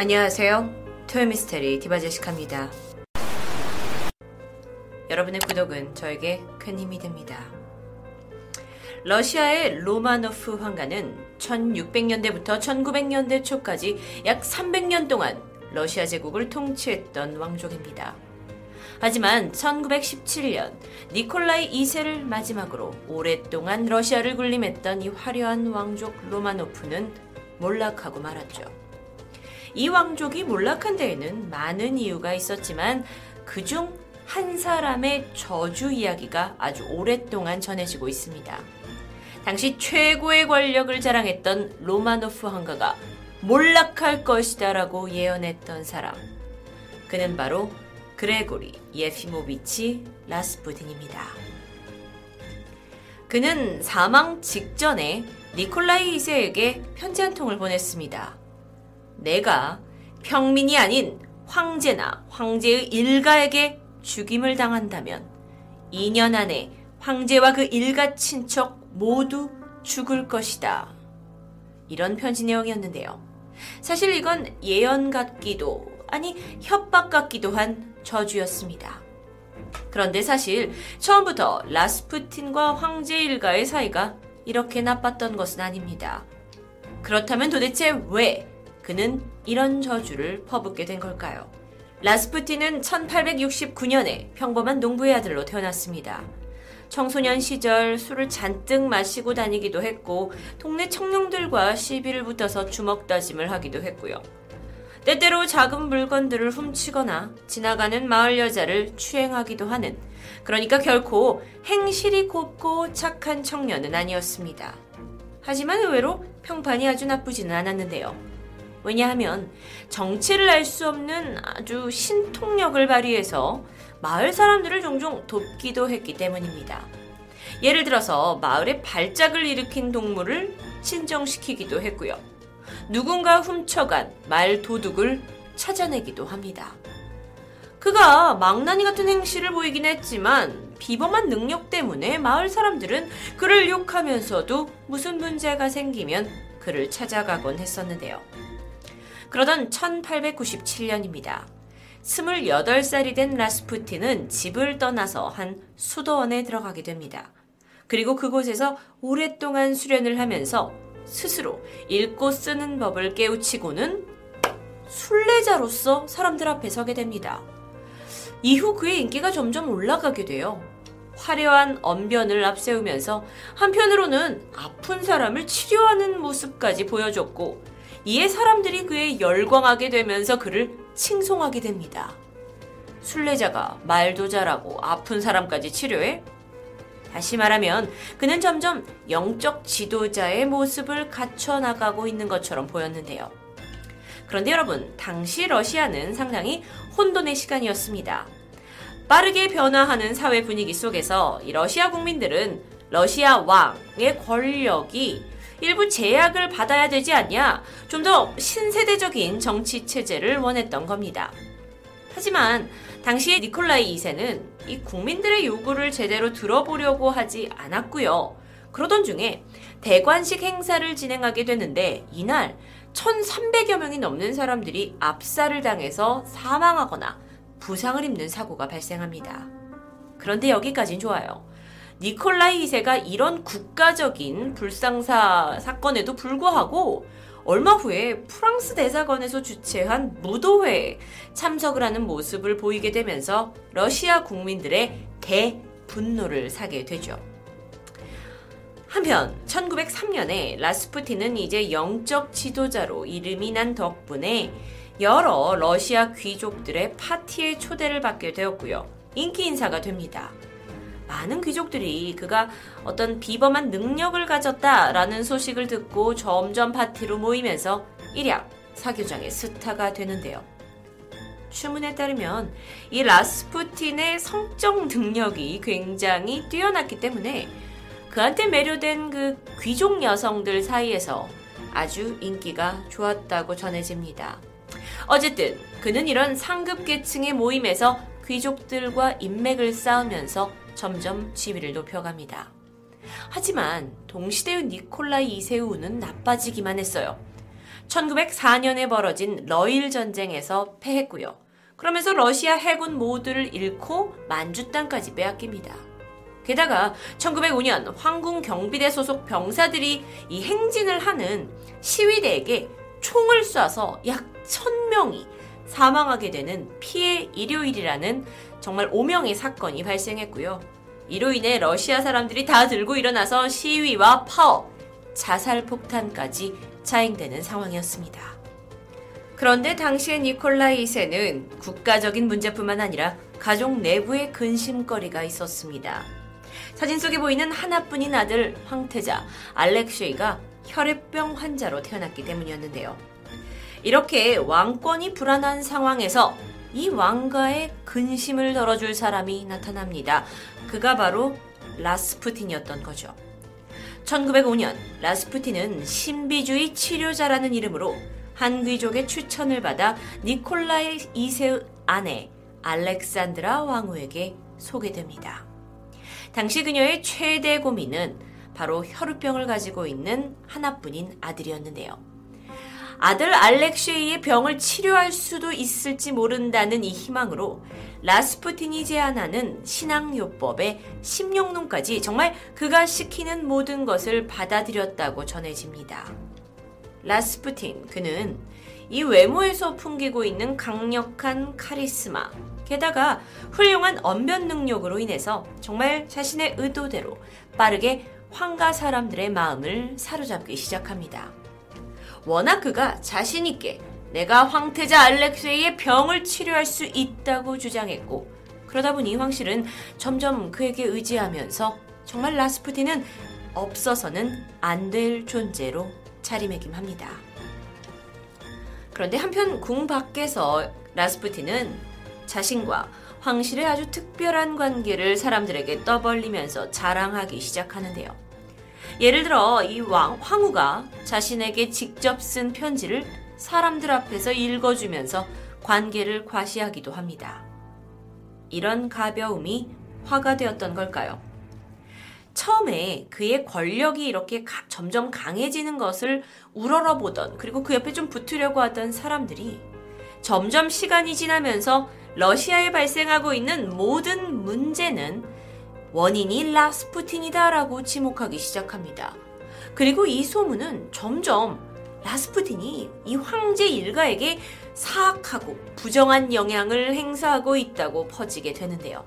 안녕하세요. 토요미스테리 디바제시카입니다. 여러분의 구독은 저에게 큰 힘이 됩니다. 러시아의 로마노프 황가는 1600년대부터 1900년대 초까지 약 300년 동안 러시아 제국을 통치했던 왕족입니다. 하지만 1917년 니콜라이 2세를 마지막으로 오랫동안 러시아를 군림했던 이 화려한 왕족 로마노프는 몰락하고 말았죠. 이 왕족이 몰락한 데에는 많은 이유가 있었지만 그중 한 사람의 저주 이야기가 아주 오랫동안 전해지고 있습니다. 당시 최고의 권력을 자랑했던 로마노프 황가가 몰락할 것이다 라고 예언했던 사람, 그는 바로 그레고리 예피모비치 라스푸틴입니다. 그는 사망 직전에 니콜라이 2세에게 편지 한 통을 보냈습니다. 내가 평민이 아닌 황제나 황제의 일가에게 죽임을 당한다면 2년 안에 황제와 그 일가 친척 모두 죽을 것이다. 이런 편지 내용이었는데요. 사실 이건 예언 같기도 아니 협박 같기도 한 저주였습니다. 그런데 사실 처음부터 라스푸틴과 황제 일가의 사이가 이렇게 나빴던 것은 아닙니다. 그렇다면 도대체 왜 그는 이런 저주를 퍼붓게 된 걸까요? 라스푸틴은 1869년에 평범한 농부의 아들로 태어났습니다. 청소년 시절 술을 잔뜩 마시고 다니기도 했고 동네 청룡들과 시비를 붙어서 주먹다짐을 하기도 했고요. 때때로 작은 물건들을 훔치거나 지나가는 마을 여자를 추행하기도 하는, 그러니까 결코 행실이 곱고 착한 청년은 아니었습니다. 하지만 의외로 평판이 아주 나쁘지는 않았는데요. 왜냐하면 정체를 알 수 없는 아주 신통력을 발휘해서 마을 사람들을 종종 돕기도 했기 때문입니다. 예를 들어서 마을에 발작을 일으킨 동물을 진정시키기도 했고요. 누군가 훔쳐간 말 도둑을 찾아내기도 합니다. 그가 망나니 같은 행실을 보이긴 했지만 비범한 능력 때문에 마을 사람들은 그를 욕하면서도 무슨 문제가 생기면 그를 찾아가곤 했었는데요. 그러던 1897년입니다. 28살이 된 라스푸틴은 집을 떠나서 한 수도원에 들어가게 됩니다. 그리고 그곳에서 오랫동안 수련을 하면서 스스로 읽고 쓰는 법을 깨우치고는 순례자로서 사람들 앞에 서게 됩니다. 이후 그의 인기가 점점 올라가게 돼요. 화려한 언변을 앞세우면서 한편으로는 아픈 사람을 치료하는 모습까지 보여줬고, 이에 사람들이 그에 열광하게 되면서 그를 칭송하게 됩니다. 순례자가 말도 잘하고 아픈 사람까지 치료해? 다시 말하면 그는 점점 영적 지도자의 모습을 갖춰나가고 있는 것처럼 보였는데요. 그런데 여러분, 당시 러시아는 상당히 혼돈의 시간이었습니다. 빠르게 변화하는 사회 분위기 속에서 이 러시아 국민들은 러시아 왕의 권력이 일부 제약을 받아야 되지 않냐, 좀 더 신세대적인 정치 체제를 원했던 겁니다. 하지만 당시의 니콜라이 2세는 이 국민들의 요구를 제대로 들어보려고 하지 않았고요. 그러던 중에 대관식 행사를 진행하게 되는데 이날 1300여 명이 넘는 사람들이 압살을 당해서 사망하거나 부상을 입는 사고가 발생합니다. 그런데 여기까진 좋아요. 니콜라이 2세가 이런 국가적인 불상사 사건에도 불구하고 얼마 후에 프랑스 대사관에서 주최한 무도회에 참석을 하는 모습을 보이게 되면서 러시아 국민들의 대분노를 사게 되죠. 한편 1903년에 라스푸틴은 이제 영적 지도자로 이름이 난 덕분에 여러 러시아 귀족들의 파티에 초대를 받게 되었고요. 인기 인사가 됩니다. 많은 귀족들이 그가 어떤 비범한 능력을 가졌다라는 소식을 듣고 점점 파티로 모이면서 일약 사교장의 스타가 되는데요. 추문에 따르면 이 라스푸틴의 성적 능력이 굉장히 뛰어났기 때문에 그한테 매료된 그 귀족 여성들 사이에서 아주 인기가 좋았다고 전해집니다. 어쨌든 그는 이런 상급 계층의 모임에서 귀족들과 인맥을 쌓으면서 점점 지위를 높여갑니다. 하지만 동시대의 니콜라이 2세우는 나빠지기만 했어요. 1904년에 벌어진 러일 전쟁에서 패했고요. 그러면서 러시아 해군 모두를 잃고 만주 땅까지 빼앗깁니다. 게다가 1905년 황궁 경비대 소속 병사들이 이 행진을 하는 시위대에게 총을 쏴서 약 1000명이 사망하게 되는 피해 일요일이라는 정말 오명의 사건이 발생했고요. 이로 인해 러시아 사람들이 다 들고 일어나서 시위와 파업, 자살폭탄까지 자행되는 상황이었습니다. 그런데 당시의 니콜라이 2세는 국가적인 문제뿐만 아니라 가족 내부의 근심거리가 있었습니다. 사진 속에 보이는 하나뿐인 아들 황태자 알렉세이가 혈액병 환자로 태어났기 때문이었는데요. 이렇게 왕권이 불안한 상황에서 이 왕가의 근심을 덜어줄 사람이 나타납니다. 그가 바로 라스푸틴이었던 거죠. 1905년 라스푸틴은 신비주의 치료자라는 이름으로 한 귀족의 추천을 받아 니콜라이 2세의 아내 알렉산드라 왕후에게 소개됩니다. 당시 그녀의 최대 고민은 바로 혈우병을 가지고 있는 하나뿐인 아들이었는데요. 아들 알렉세이의 병을 치료할 수도 있을지 모른다는 이 희망으로 라스푸틴이 제안하는 신앙요법에 심령론까지 정말 그가 시키는 모든 것을 받아들였다고 전해집니다. 라스푸틴, 그는 이 외모에서 풍기고 있는 강력한 카리스마, 게다가 훌륭한 언변 능력으로 인해서 정말 자신의 의도대로 빠르게 황가 사람들의 마음을 사로잡기 시작합니다. 워낙 그가 자신있게 내가 황태자 알렉세이의 병을 치료할 수 있다고 주장했고, 그러다 보니 황실은 점점 그에게 의지하면서 정말 라스푸틴은 없어서는 안 될 존재로 자리매김합니다. 그런데 한편 궁 밖에서 라스푸틴은 자신과 황실의 아주 특별한 관계를 사람들에게 떠벌리면서 자랑하기 시작하는데요. 예를 들어 이 황후가 자신에게 직접 쓴 편지를 사람들 앞에서 읽어주면서 관계를 과시하기도 합니다. 이런 가벼움이 화가 되었던 걸까요? 처음에 그의 권력이 이렇게 점점 강해지는 것을 우러러보던, 그리고 그 옆에 좀 붙으려고 하던 사람들이 점점 시간이 지나면서 러시아에 발생하고 있는 모든 문제는 원인이 라스푸틴이다라고 지목하기 시작합니다. 그리고 이 소문은 점점 라스푸틴이 이 황제 일가에게 사악하고 부정한 영향을 행사하고 있다고 퍼지게 되는데요.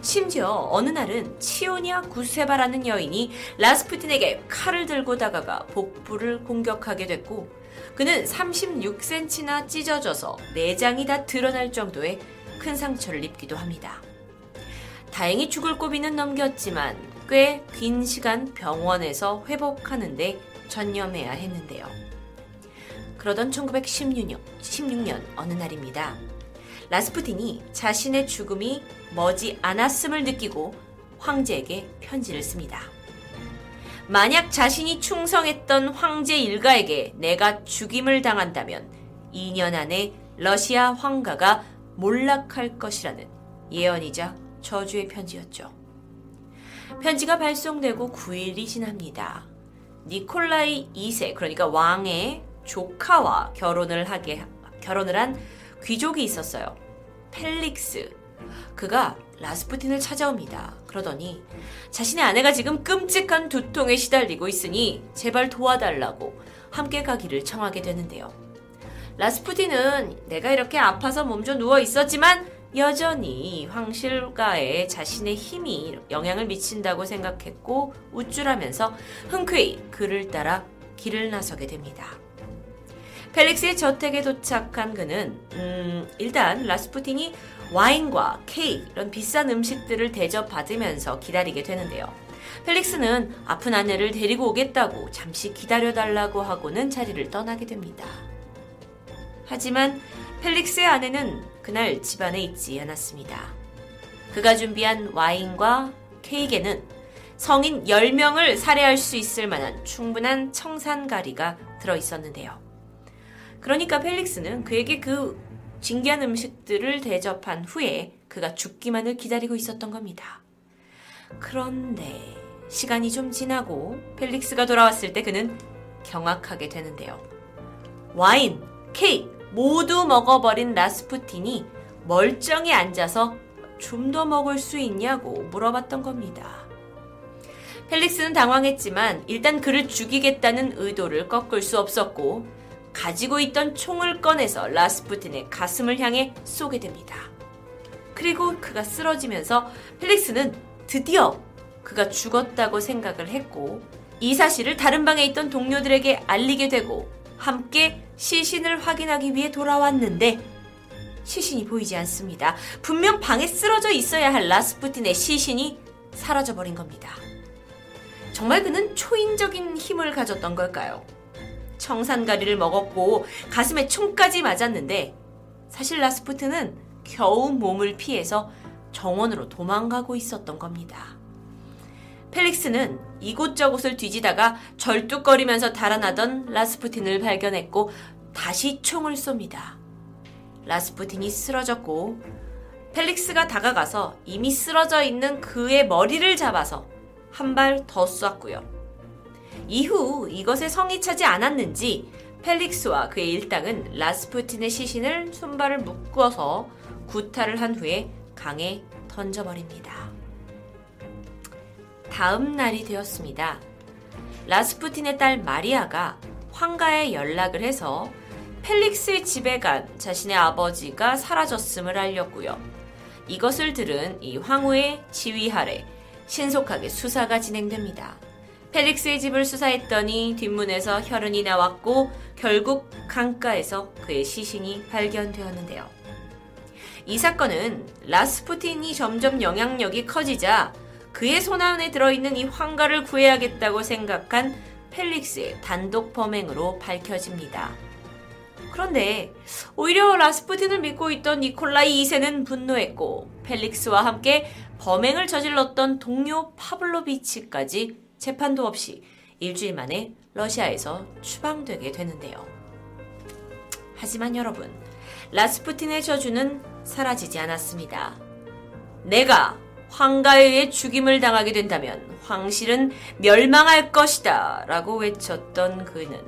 심지어 어느 날은 치오냐 구세바라는 여인이 라스푸틴에게 칼을 들고 다가가 복부를 공격하게 됐고, 그는 36cm나 찢어져서 내장이 다 드러날 정도의 큰 상처를 입기도 합니다. 다행히 죽을 고비는 넘겼지만 꽤 긴 시간 병원에서 회복하는데 전념해야 했는데요. 그러던 1916년 어느 날입니다. 라스푸틴이 자신의 죽음이 머지 않았음을 느끼고 황제에게 편지를 씁니다. 만약 자신이 충성했던 황제 일가에게 내가 죽임을 당한다면 2년 안에 러시아 황가가 몰락할 것이라는 예언이자 저주의 편지였죠. 편지가 발송되고 9일이 지납니다. 니콜라이 2세, 그러니까 왕의 조카와 결혼을 한 귀족이 있었어요. 펠릭스. 그가 라스푸틴을 찾아옵니다. 그러더니 자신의 아내가 지금 끔찍한 두통에 시달리고 있으니 제발 도와달라고 함께 가기를 청하게 되는데요. 라스푸틴은 내가 이렇게 아파서 몸져 누워 있었지만 여전히 황실가에 자신의 힘이 영향을 미친다고 생각했고 우쭐하면서 흔쾌히 그를 따라 길을 나서게 됩니다. 펠릭스의 저택에 도착한 그는 일단 라스푸틴이 와인과 케이크 이런 비싼 음식들을 대접받으면서 기다리게 되는데요. 펠릭스는 아픈 아내를 데리고 오겠다고 잠시 기다려달라고 하고는 자리를 떠나게 됩니다. 하지만 펠릭스의 아내는 그날 집안에 있지 않았습니다. 그가 준비한 와인과 케이크에는 성인 10명을 살해할 수 있을 만한 충분한 청산가리가 들어있었는데요. 그러니까 펠릭스는 그에게 그 진귀한 음식들을 대접한 후에 그가 죽기만을 기다리고 있었던 겁니다. 그런데 시간이 좀 지나고 펠릭스가 돌아왔을 때 그는 경악하게 되는데요. 와인, 케이크 모두 먹어버린 라스푸틴이 멀쩡히 앉아서 좀 더 먹을 수 있냐고 물어봤던 겁니다. 펠릭스는 당황했지만 일단 그를 죽이겠다는 의도를 꺾을 수 없었고 가지고 있던 총을 꺼내서 라스푸틴의 가슴을 향해 쏘게 됩니다. 그리고 그가 쓰러지면서 펠릭스는 드디어 그가 죽었다고 생각을 했고 이 사실을 다른 방에 있던 동료들에게 알리게 되고 함께 시신을 확인하기 위해 돌아왔는데 시신이 보이지 않습니다. 분명 방에 쓰러져 있어야 할 라스푸틴의 시신이 사라져버린 겁니다. 정말 그는 초인적인 힘을 가졌던 걸까요? 청산가리를 먹었고 가슴에 총까지 맞았는데 사실 라스푸틴은 겨우 몸을 피해서 정원으로 도망가고 있었던 겁니다. 펠릭스는 이곳저곳을 뒤지다가 절뚝거리면서 달아나던 라스푸틴을 발견했고 다시 총을 쏩니다. 라스푸틴이 쓰러졌고 펠릭스가 다가가서 이미 쓰러져 있는 그의 머리를 잡아서 한 발 더 쐈고요. 이후 이것에 성이 차지 않았는지 펠릭스와 그의 일당은 라스푸틴의 시신을 손발을 묶어서 구타를 한 후에 강에 던져버립니다. 다음 날이 되었습니다. 라스푸틴의 딸 마리아가 황가에 연락을 해서 펠릭스의 집에 간 자신의 아버지가 사라졌음을 알렸고요. 이것을 들은 이 황후의 지휘 아래 신속하게 수사가 진행됩니다. 펠릭스의 집을 수사했더니 뒷문에서 혈흔이 나왔고 결국 강가에서 그의 시신이 발견되었는데요. 이 사건은 라스푸틴이 점점 영향력이 커지자 그의 손안에 들어있는 이 황가를 구해야겠다고 생각한 펠릭스의 단독 범행으로 밝혀집니다. 그런데 오히려 라스푸틴을 믿고 있던 니콜라이 2세는 분노했고 펠릭스와 함께 범행을 저질렀던 동료 파블로비치까지 재판도 없이 일주일 만에 러시아에서 추방되게 되는데요. 하지만 여러분, 라스푸틴의 저주는 사라지지 않았습니다. 내가 황가에 의해 죽임을 당하게 된다면 황실은 멸망할 것이다 라고 외쳤던 그는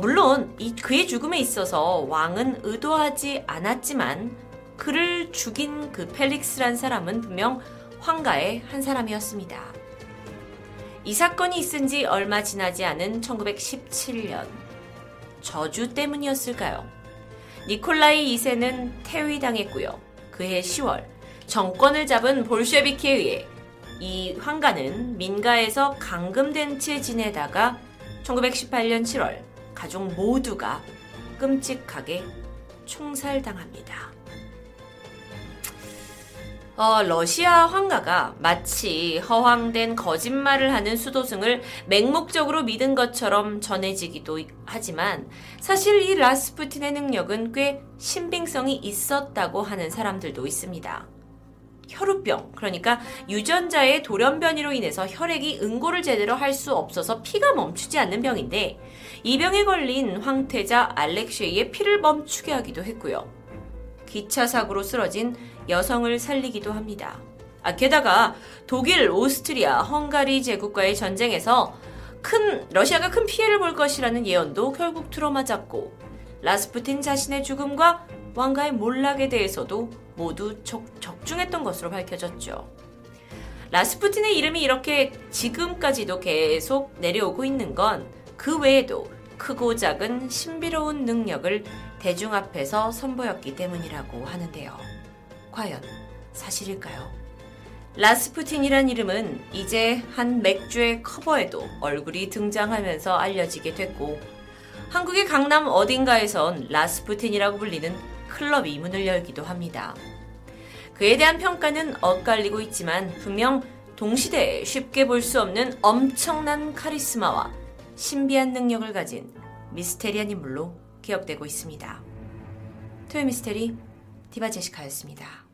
물론 그의 죽음에 있어서 왕은 의도하지 않았지만 그를 죽인 그 펠릭스란 사람은 분명 황가의 한 사람이었습니다. 이 사건이 있은 지 얼마 지나지 않은 1917년, 저주 때문이었을까요? 니콜라이 2세는 퇴위당했고요. 그해 10월 정권을 잡은 볼셰비키에 의해 이 황가는 민가에서 감금된 채 지내다가 1918년 7월 가족 모두가 끔찍하게 총살당합니다. 러시아 황가가 마치 허황된 거짓말을 하는 수도승을 맹목적으로 믿은 것처럼 전해지기도 하지만 사실 이 라스푸틴의 능력은 꽤 신빙성이 있었다고 하는 사람들도 있습니다. 혈우병, 그러니까 유전자의 돌연변이로 인해서 혈액이 응고를 제대로 할 수 없어서 피가 멈추지 않는 병인데 이 병에 걸린 황태자 알렉셰이의 피를 멈추게 하기도 했고요. 기차사고로 쓰러진 여성을 살리기도 합니다. 게다가 독일, 오스트리아, 헝가리 제국과의 전쟁에서 러시아가 큰 피해를 볼 것이라는 예언도 결국 들어맞았고 라스푸틴 자신의 죽음과 왕가의 몰락에 대해서도 모두 적중했던 것으로 밝혀졌죠. 라스푸틴의 이름이 이렇게 지금까지도 계속 내려오고 있는 건 그 외에도 크고 작은 신비로운 능력을 대중 앞에서 선보였기 때문이라고 하는데요. 과연 사실일까요? 라스푸틴이란 이름은 이제 한 맥주의 커버에도 얼굴이 등장하면서 알려지게 됐고 한국의 강남 어딘가에선 라스푸틴이라고 불리는 클럽이 문을 열기도 합니다. 그에 대한 평가는 엇갈리고 있지만 분명 동시대에 쉽게 볼 수 없는 엄청난 카리스마와 신비한 능력을 가진 미스테리한 인물로 기억되고 있습니다. 토요미스테리 디바제시카였습니다.